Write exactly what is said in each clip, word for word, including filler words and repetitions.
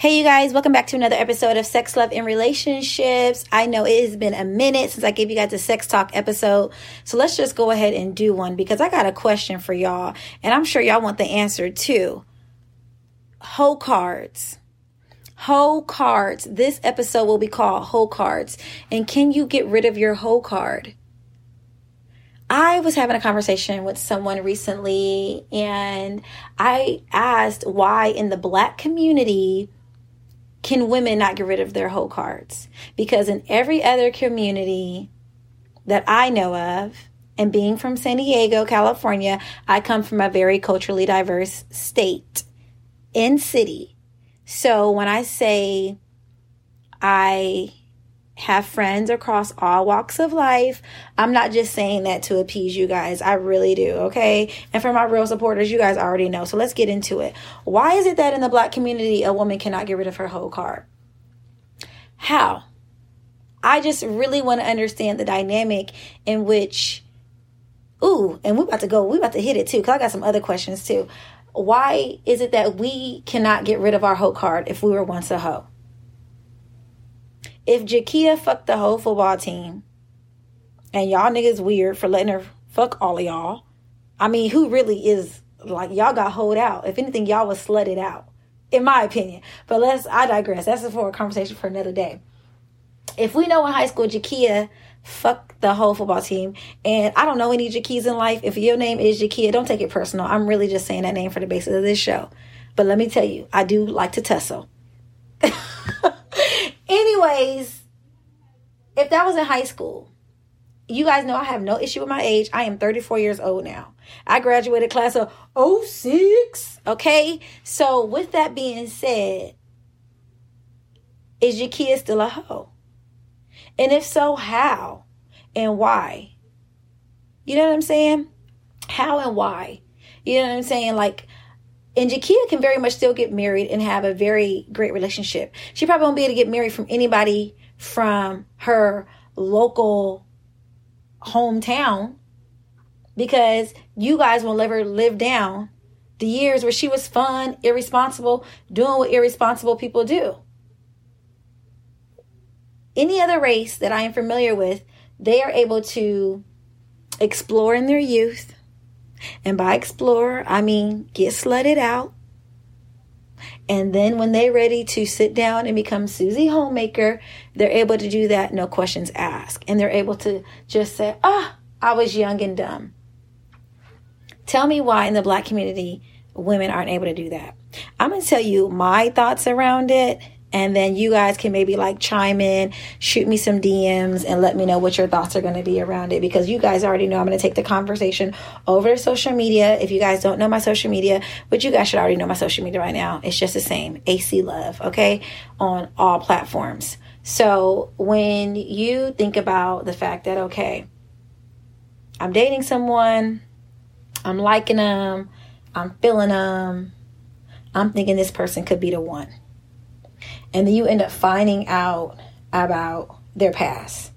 Hey you guys, welcome back to another episode of Sex, Love, and Relationships. I know it has been a minute since I gave you guys a sex talk episode, so let's just go ahead and do one because I got a question for y'all, and I'm sure y'all want the answer too. Hoe cards. Hoe cards. This episode will be called Hoe Cards. And can you get rid of your hoe card? I was having a conversation with someone recently, and I asked why in the Black community can women not get rid of their hoe cards? Because in every other community that I know of, and being from San Diego, California, I come from a very culturally diverse state and city. So when I say I have friends across all walks of life, I'm not just saying that to appease you guys. I really do, okay? And for my real supporters, you guys already know. So let's get into it. Why is it that in the Black community, a woman cannot get rid of her hoe card? How? I just really want to understand the dynamic in which, ooh, and we're about to go, we're about to hit it too, because I got some other questions too. Why is it that we cannot get rid of our hoe card if we were once a hoe? If Jakia fucked the whole football team, and y'all niggas weird for letting her fuck all of y'all, I mean, who really is, like, y'all got hoed out. If anything, y'all was slutted out, in my opinion. But let's, I digress. That's for a conversation for another day. If we know in high school Jakia fucked the whole football team, and I don't know any Jakias in life. If your name is Jakia, don't take it personal. I'm really just saying that name for the basis of this show. But let me tell you, I do like to tussle. Anyways, if that was in high school, you guys know I have no issue with my age. I am thirty-four years old now. I graduated class of oh six. Okay. So with that being said, is Jakia still a hoe? And if so, how and why? You know what I'm saying? How and why? You know what I'm saying? Like, and Jakia can very much still get married and have a very great relationship. She probably won't be able to get married from anybody from her local hometown because you guys will never live down the years where she was fun, irresponsible, doing what irresponsible people do. Any other race that I am familiar with, they are able to explore in their youth. And by explore, I mean get slutted out. And then when they're ready to sit down and become Susie Homemaker, they're able to do that, no questions asked. And they're able to just say, ah, oh, I was young and dumb. Tell me why in the Black community, women aren't able to do that. I'm going to tell you my thoughts around it. And then you guys can maybe like chime in, shoot me some D Ms and let me know what your thoughts are going to be around it. Because you guys already know I'm going to take the conversation over to social media. If you guys don't know my social media, but you guys should already know my social media right now. It's just the same. A C Love, okay? On all platforms. So when you think about the fact that, okay, I'm dating someone, I'm liking them, I'm feeling them, I'm thinking this person could be the one. And then you end up finding out about their past.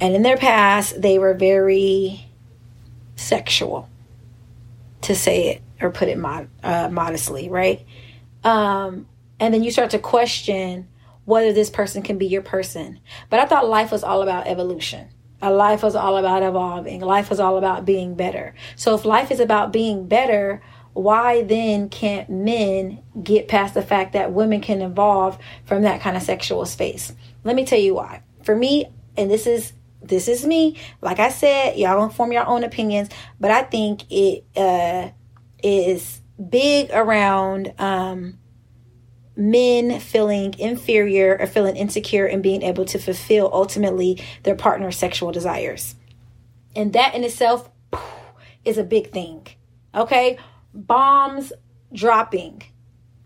And in their past, they were very sexual, to say it or put it mod- uh, modestly, right? Um, and then you start to question whether this person can be your person. But I thought life was all about evolution. Life was all about evolving. Life was all about being better. So if life is about being better, why then can't men get past the fact that women can evolve from that kind of sexual space? Let me tell you why. For me, and this is this is me, like I said, y'all don't form your own opinions, but I think it uh, is big around um, men feeling inferior or feeling insecure and being able to fulfill ultimately their partner's sexual desires. And that in itself is a big thing, okay? Bombs dropping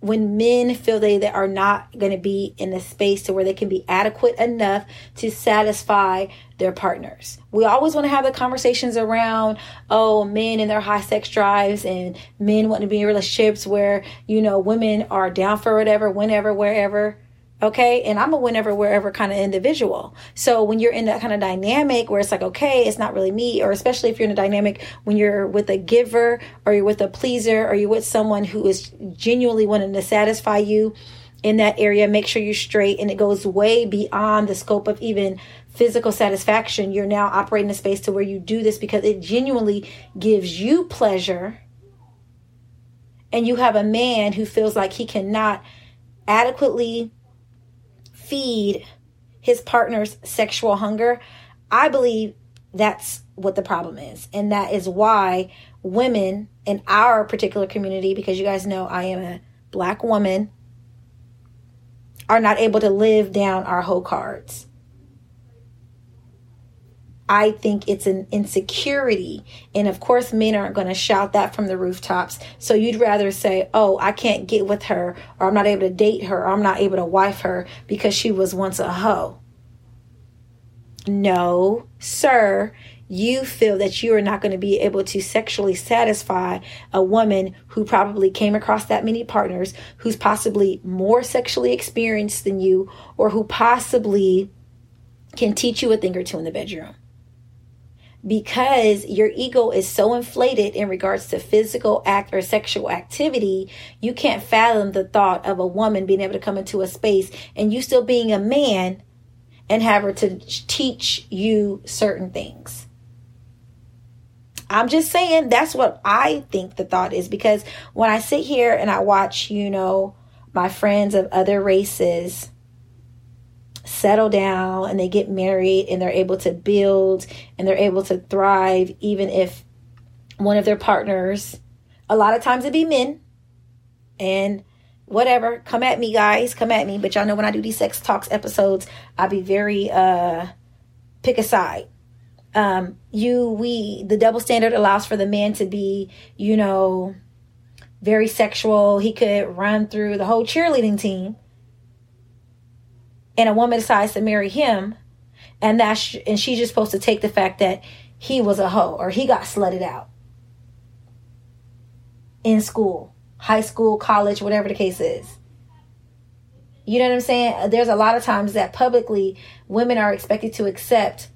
when men feel they, they are not going to be in a space to where they can be adequate enough to satisfy their partners. We always want to have the conversations around, oh, men and their high sex drives and men wanting to be in relationships where, you know, women are down for whatever, whenever, wherever. Okay. And I'm a whenever, wherever kind of individual. So when you're in that kind of dynamic where it's like, okay, it's not really me, or especially if you're in a dynamic when you're with a giver or you're with a pleaser or you're with someone who is genuinely wanting to satisfy you in that area, make sure you're straight, and it goes way beyond the scope of even physical satisfaction. You're now operating in a space to where you do this because it genuinely gives you pleasure, and you have a man who feels like he cannot adequately feed his partner's sexual hunger. I believe that's what the problem is, and that is why women in our particular community, because you guys know I am a Black woman, are not able to live down our hoe cards. I think it's an insecurity. And of course, men aren't going to shout that from the rooftops. So you'd rather say, oh, I can't get with her, or I'm not able to date her, or I'm not able to wife her because she was once a hoe. No, sir. You feel that you are not going to be able to sexually satisfy a woman who probably came across that many partners, who's possibly more sexually experienced than you, or who possibly can teach you a thing or two in the bedroom. Because your ego is so inflated in regards to physical act or sexual activity, you can't fathom the thought of a woman being able to come into a space and you still being a man and have her to teach you certain things. I'm just saying that's what I think the thought is, because when I sit here and I watch, you know, my friends of other races settle down and they get married and they're able to build and they're able to thrive, even if one of their partners, a lot of times it'd be men, and whatever, come at me guys, come at me. But y'all know when I do these sex talks episodes, I be very, uh, pick a side. Um, you, we, the double standard allows for the man to be, you know, very sexual. He could run through the whole cheerleading team, and a woman decides to marry him, and that's, and she's just supposed to take the fact that he was a hoe or he got slutted out in school, high school, college, whatever the case is. You know what I'm saying? There's a lot of times that publicly women are expected to accept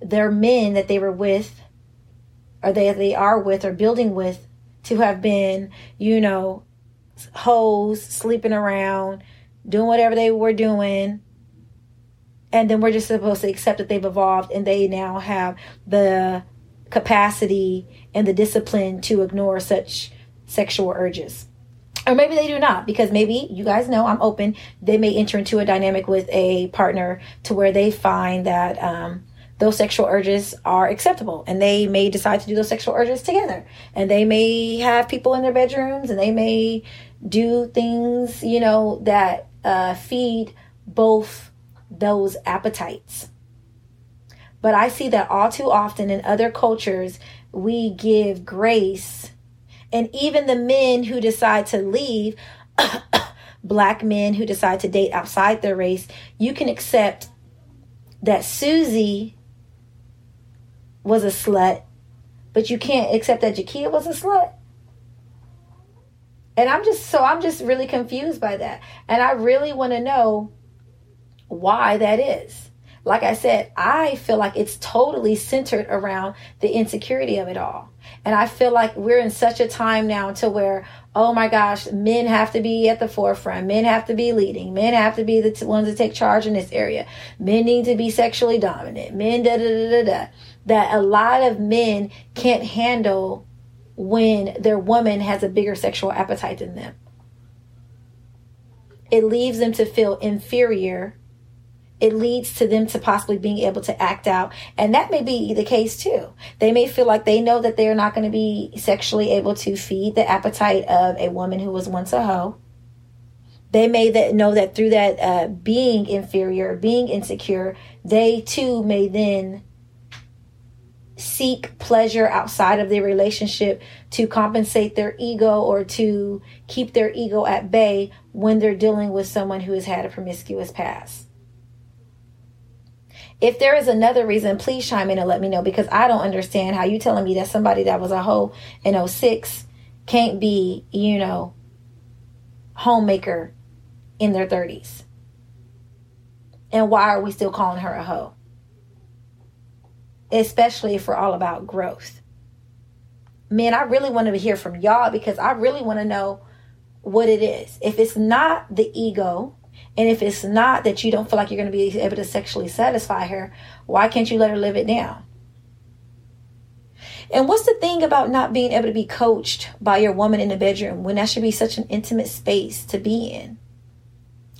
their men that they were with, or they they are with or building with, to have been, you know, hoes, sleeping around, doing whatever they were doing. And then we're just supposed to accept that they've evolved and they now have the capacity and the discipline to ignore such sexual urges. Or maybe they do not, because maybe, you guys know, I'm open. They may enter into a dynamic with a partner to where they find that, um, those sexual urges are acceptable, and they may decide to do those sexual urges together, and they may have people in their bedrooms, and they may do things, you know, that uh, feed both those appetites. But I see that all too often in other cultures, we give grace, and even the men who decide to leave, Black men who decide to date outside their race, you can accept that Susie was a slut, but you can't accept that Jakia was a slut. And I'm just, so I'm just really confused by that. And I really want to know why that is. Like I said, I feel like it's totally centered around the insecurity of it all. And I feel like we're in such a time now to where, oh my gosh, men have to be at the forefront. Men have to be leading. Men have to be the t- ones that take charge in this area. Men need to be sexually dominant. Men da da da da da. That a lot of men can't handle when their woman has a bigger sexual appetite than them. It leaves them to feel inferior. It leads to them to possibly being able to act out. And that may be the case too. They may feel like they know that they're not going to be sexually able to feed the appetite of a woman who was once a hoe. They may that know that through that uh, being inferior, being insecure, they too may then seek pleasure outside of their relationship to compensate their ego or to keep their ego at bay when they're dealing with someone who has had a promiscuous past. If there is another reason, please chime in and let me know, because I don't understand how you telling me that somebody that was a hoe in oh six can't be, you know, homemaker in their thirties. And why are we still calling her a hoe? Especially if we're all about growth. Man, I really want to hear from y'all, because I really want to know what it is. If it's not the ego, and if it's not that you don't feel like you're going to be able to sexually satisfy her, why can't you let her live it down? And what's the thing about not being able to be coached by your woman in the bedroom when that should be such an intimate space to be in?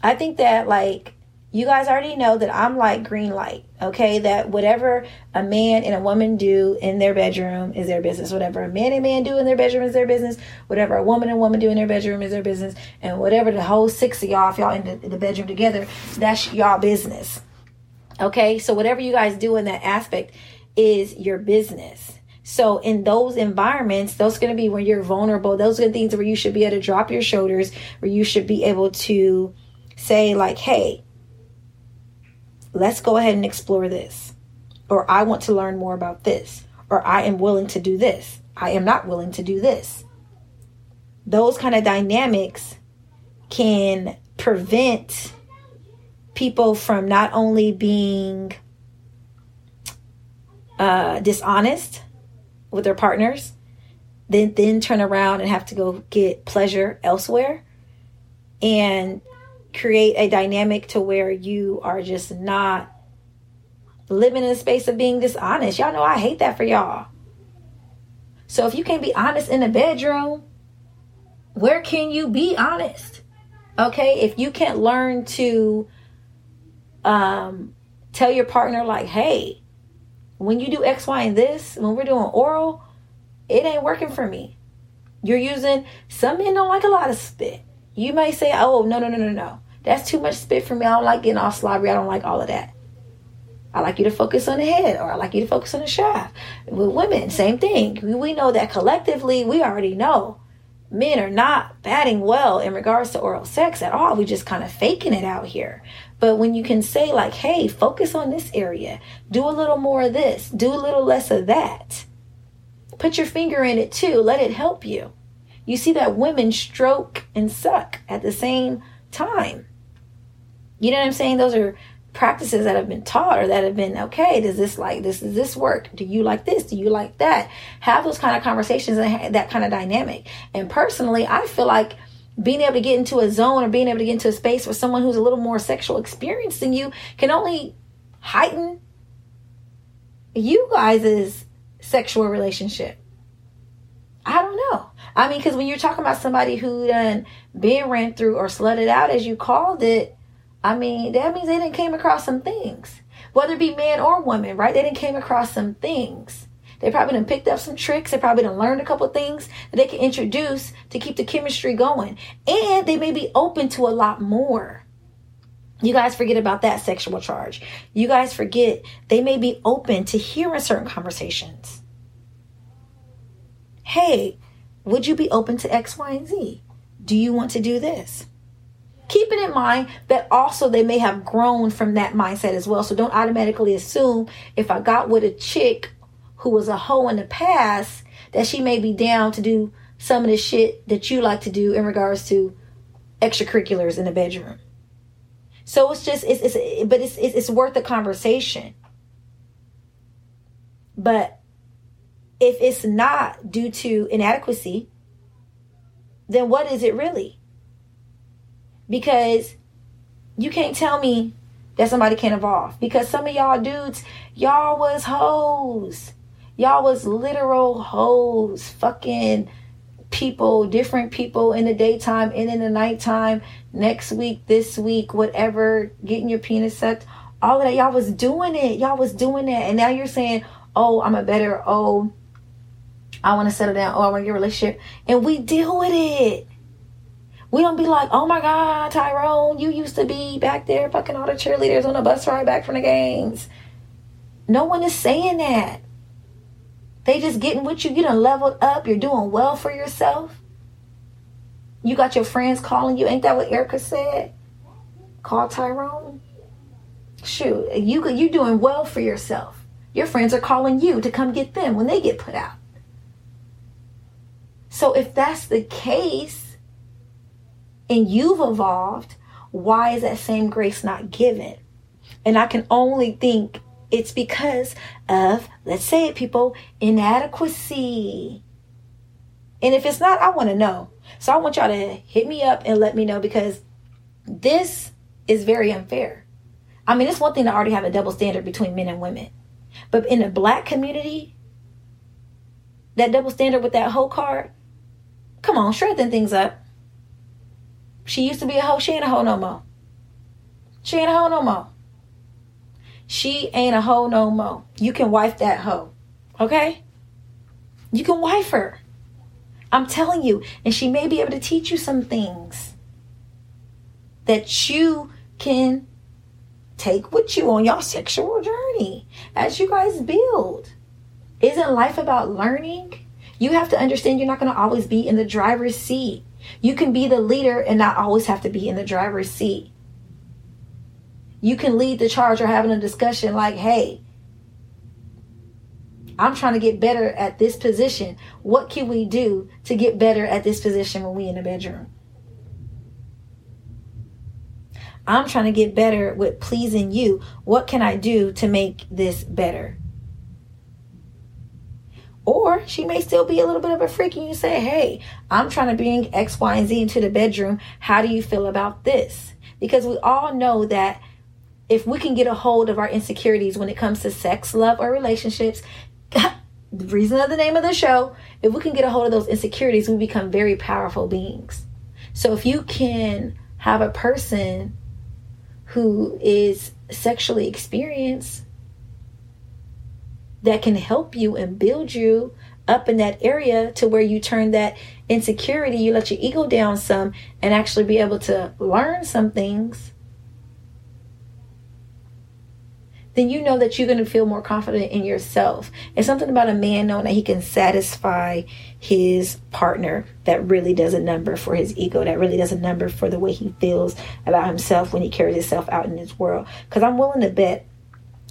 I think that, like, you guys already know that I'm like green light, okay? That whatever a man and a woman do in their bedroom is their business. Whatever a man and man do in their bedroom is their business. Whatever a woman and woman do in their bedroom is their business. And whatever the whole six of y'all, if y'all in the, in the bedroom together, that's y'all business, okay? So whatever you guys do in that aspect is your business. So in those environments, those are going to be where you're vulnerable. Those are the things where you should be able to drop your shoulders, where you should be able to say, like, hey, let's go ahead and explore this. Or I want to learn more about this. Or I am willing to do this. I am not willing to do this. Those kind of dynamics can prevent people from not only being uh, dishonest with their partners, then then turn around and have to go get pleasure elsewhere, and create a dynamic to where you are just not living in a space of being dishonest. Y'all know I hate that for y'all. So if you can't be honest in the bedroom, where can you be honest? Okay, if you can't learn to um, tell your partner, like, hey, when you do X, Y, and this, when we're doing oral, it ain't working for me. You're using, some men don't like a lot of spit. You may say, oh, no, no, no, no, no. That's too much spit for me. I don't like getting all slobbery. I don't like all of that. I like you to focus on the head, or I like you to focus on the shaft. With women, same thing. We, we know that collectively, we already know men are not batting well in regards to oral sex at all. We just kind of faking it out here. But when you can say, like, hey, focus on this area. Do a little more of this. Do a little less of that. Put your finger in it, too. Let it help you. You see that women stroke and suck at the same time. You know what I'm saying? Those are practices that have been taught, or that have been, okay, does this like this? Does this work? Do you like this? Do you like that? Have those kind of conversations and that kind of dynamic. And personally, I feel like being able to get into a zone, or being able to get into a space with someone who's a little more sexual experience than you, can only heighten you guys' sexual relationship. I don't know. I mean, because when you're talking about somebody who done been ran through or slutted out, as you called it, I mean, that means they done came across some things. Whether it be man or woman, right? They done came across some things. They probably done picked up some tricks. They probably done learned a couple things that they can introduce to keep the chemistry going. And they may be open to a lot more. You guys forget about that sexual charge. You guys forget they may be open to hearing certain conversations. Hey, would you be open to X, Y, and Z? Do you want to do this? Keeping in mind that also they may have grown from that mindset as well. So don't automatically assume if I got with a chick who was a hoe in the past, that she may be down to do some of the shit that you like to do in regards to extracurriculars in the bedroom. So it's just, it's, it's but it's, it's it's worth the conversation. But if it's not due to inadequacy, then what is it really? Because you can't tell me that somebody can't evolve. Because some of y'all dudes, y'all was hoes. Y'all was literal hoes, fucking people, different people in the daytime and in the nighttime, next week, this week, whatever, getting your penis sucked, all of that. Y'all was doing it. Y'all was doing that. And now you're saying, oh, I'm a better, oh, I want to settle down, oh, I want to get a relationship. And we deal with it. We don't be like, oh my God, Tyrone, you used to be back there fucking all the cheerleaders on the bus ride back from the games. No one is saying that. They just getting with you. You done leveled up. You're doing well for yourself. You got your friends calling you. Ain't that what Erica said? Call Tyrone. Shoot, you you doing well for yourself. Your friends are calling you to come get them when they get put out. So if that's the case, and you've evolved, why is that same grace not given? And I can only think it's because of, let's say it, people, inadequacy. And if it's not, I want to know. So I want y'all to hit me up and let me know, because this is very unfair. I mean, it's one thing to already have a double standard between men and women, but in the black community, that double standard with that hoe card, come on, strengthen things up. She used to be a hoe. She ain't a hoe no more. She ain't a hoe no more. She ain't a hoe no more. You can wife that hoe, okay? You can wife her. I'm telling you, and she may be able to teach you some things that you can take with you on your sexual journey as you guys build. Isn't life about learning? You have to understand you're not going to always be in the driver's seat. You can be the leader and not always have to be in the driver's seat. You can lead the charge or having a discussion like, hey, I'm trying to get better at this position. What can we do to get better at this position when we in the bedroom? I'm trying to get better with pleasing you. What can I do to make this better? Or she may still be a little bit of a freak and you say, hey, I'm trying to bring X, Y, and Z into the bedroom. How do you feel about this? Because we all know that if we can get a hold of our insecurities when it comes to sex, love, or relationships, the reason of the name of the show, if we can get a hold of those insecurities, we become very powerful beings. So if you can have a person who is sexually experienced, that can help you and build you up in that area to where you turn that insecurity, you let your ego down some and actually be able to learn some things, then you know that you're going to feel more confident in yourself. It's something about a man knowing that he can satisfy his partner that really does a number for his ego, that really does a number for the way he feels about himself when he carries himself out in this world. Because I'm willing to bet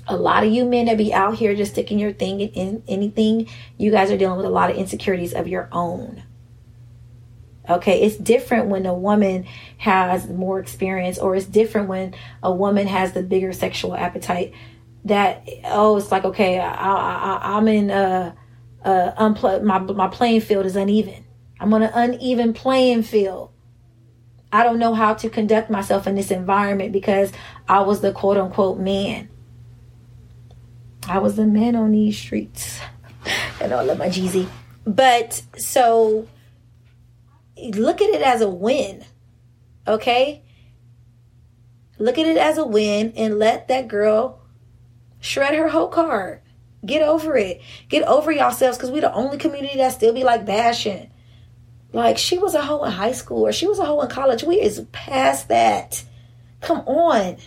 a lot of you men that be out here just sticking your thing in anything, you guys are dealing with a lot of insecurities of your own. Okay, it's different when a woman has more experience, or it's different when a woman has the bigger sexual appetite. That, oh, it's like, okay, I, I, I'm in a, a unpl- my my playing field is uneven. I'm on an uneven playing field. I don't know how to conduct myself in this environment because I was the quote unquote man. I was the man on these streets. And I love my Jeezy. But so look at it as a win. Okay? Look at it as a win and let that girl shred her whole card. Get over it. Get over yourselves, because we're the only community that still be like bashing. Like, she was a hoe in high school or she was a hoe in college. We is past that. Come on.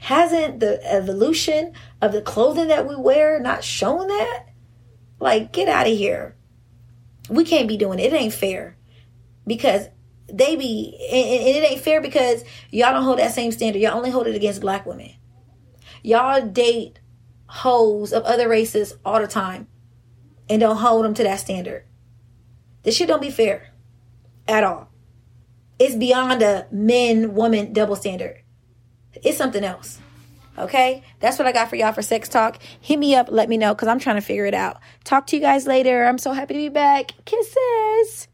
Hasn't the evolution of the clothing that we wear not shown that? Like, get out of here. We can't be doing it. It ain't fair. Because they be, and it ain't fair because y'all don't hold that same standard. Y'all only hold it against black women. Y'all date hoes of other races all the time and don't hold them to that standard. This shit don't be fair at all. It's beyond a men-woman double standard. It's something else. Okay? That's what I got for y'all for Sex Talk. Hit me up. Let me know, because I'm trying to figure it out. Talk to you guys later. I'm so happy to be back. Kisses.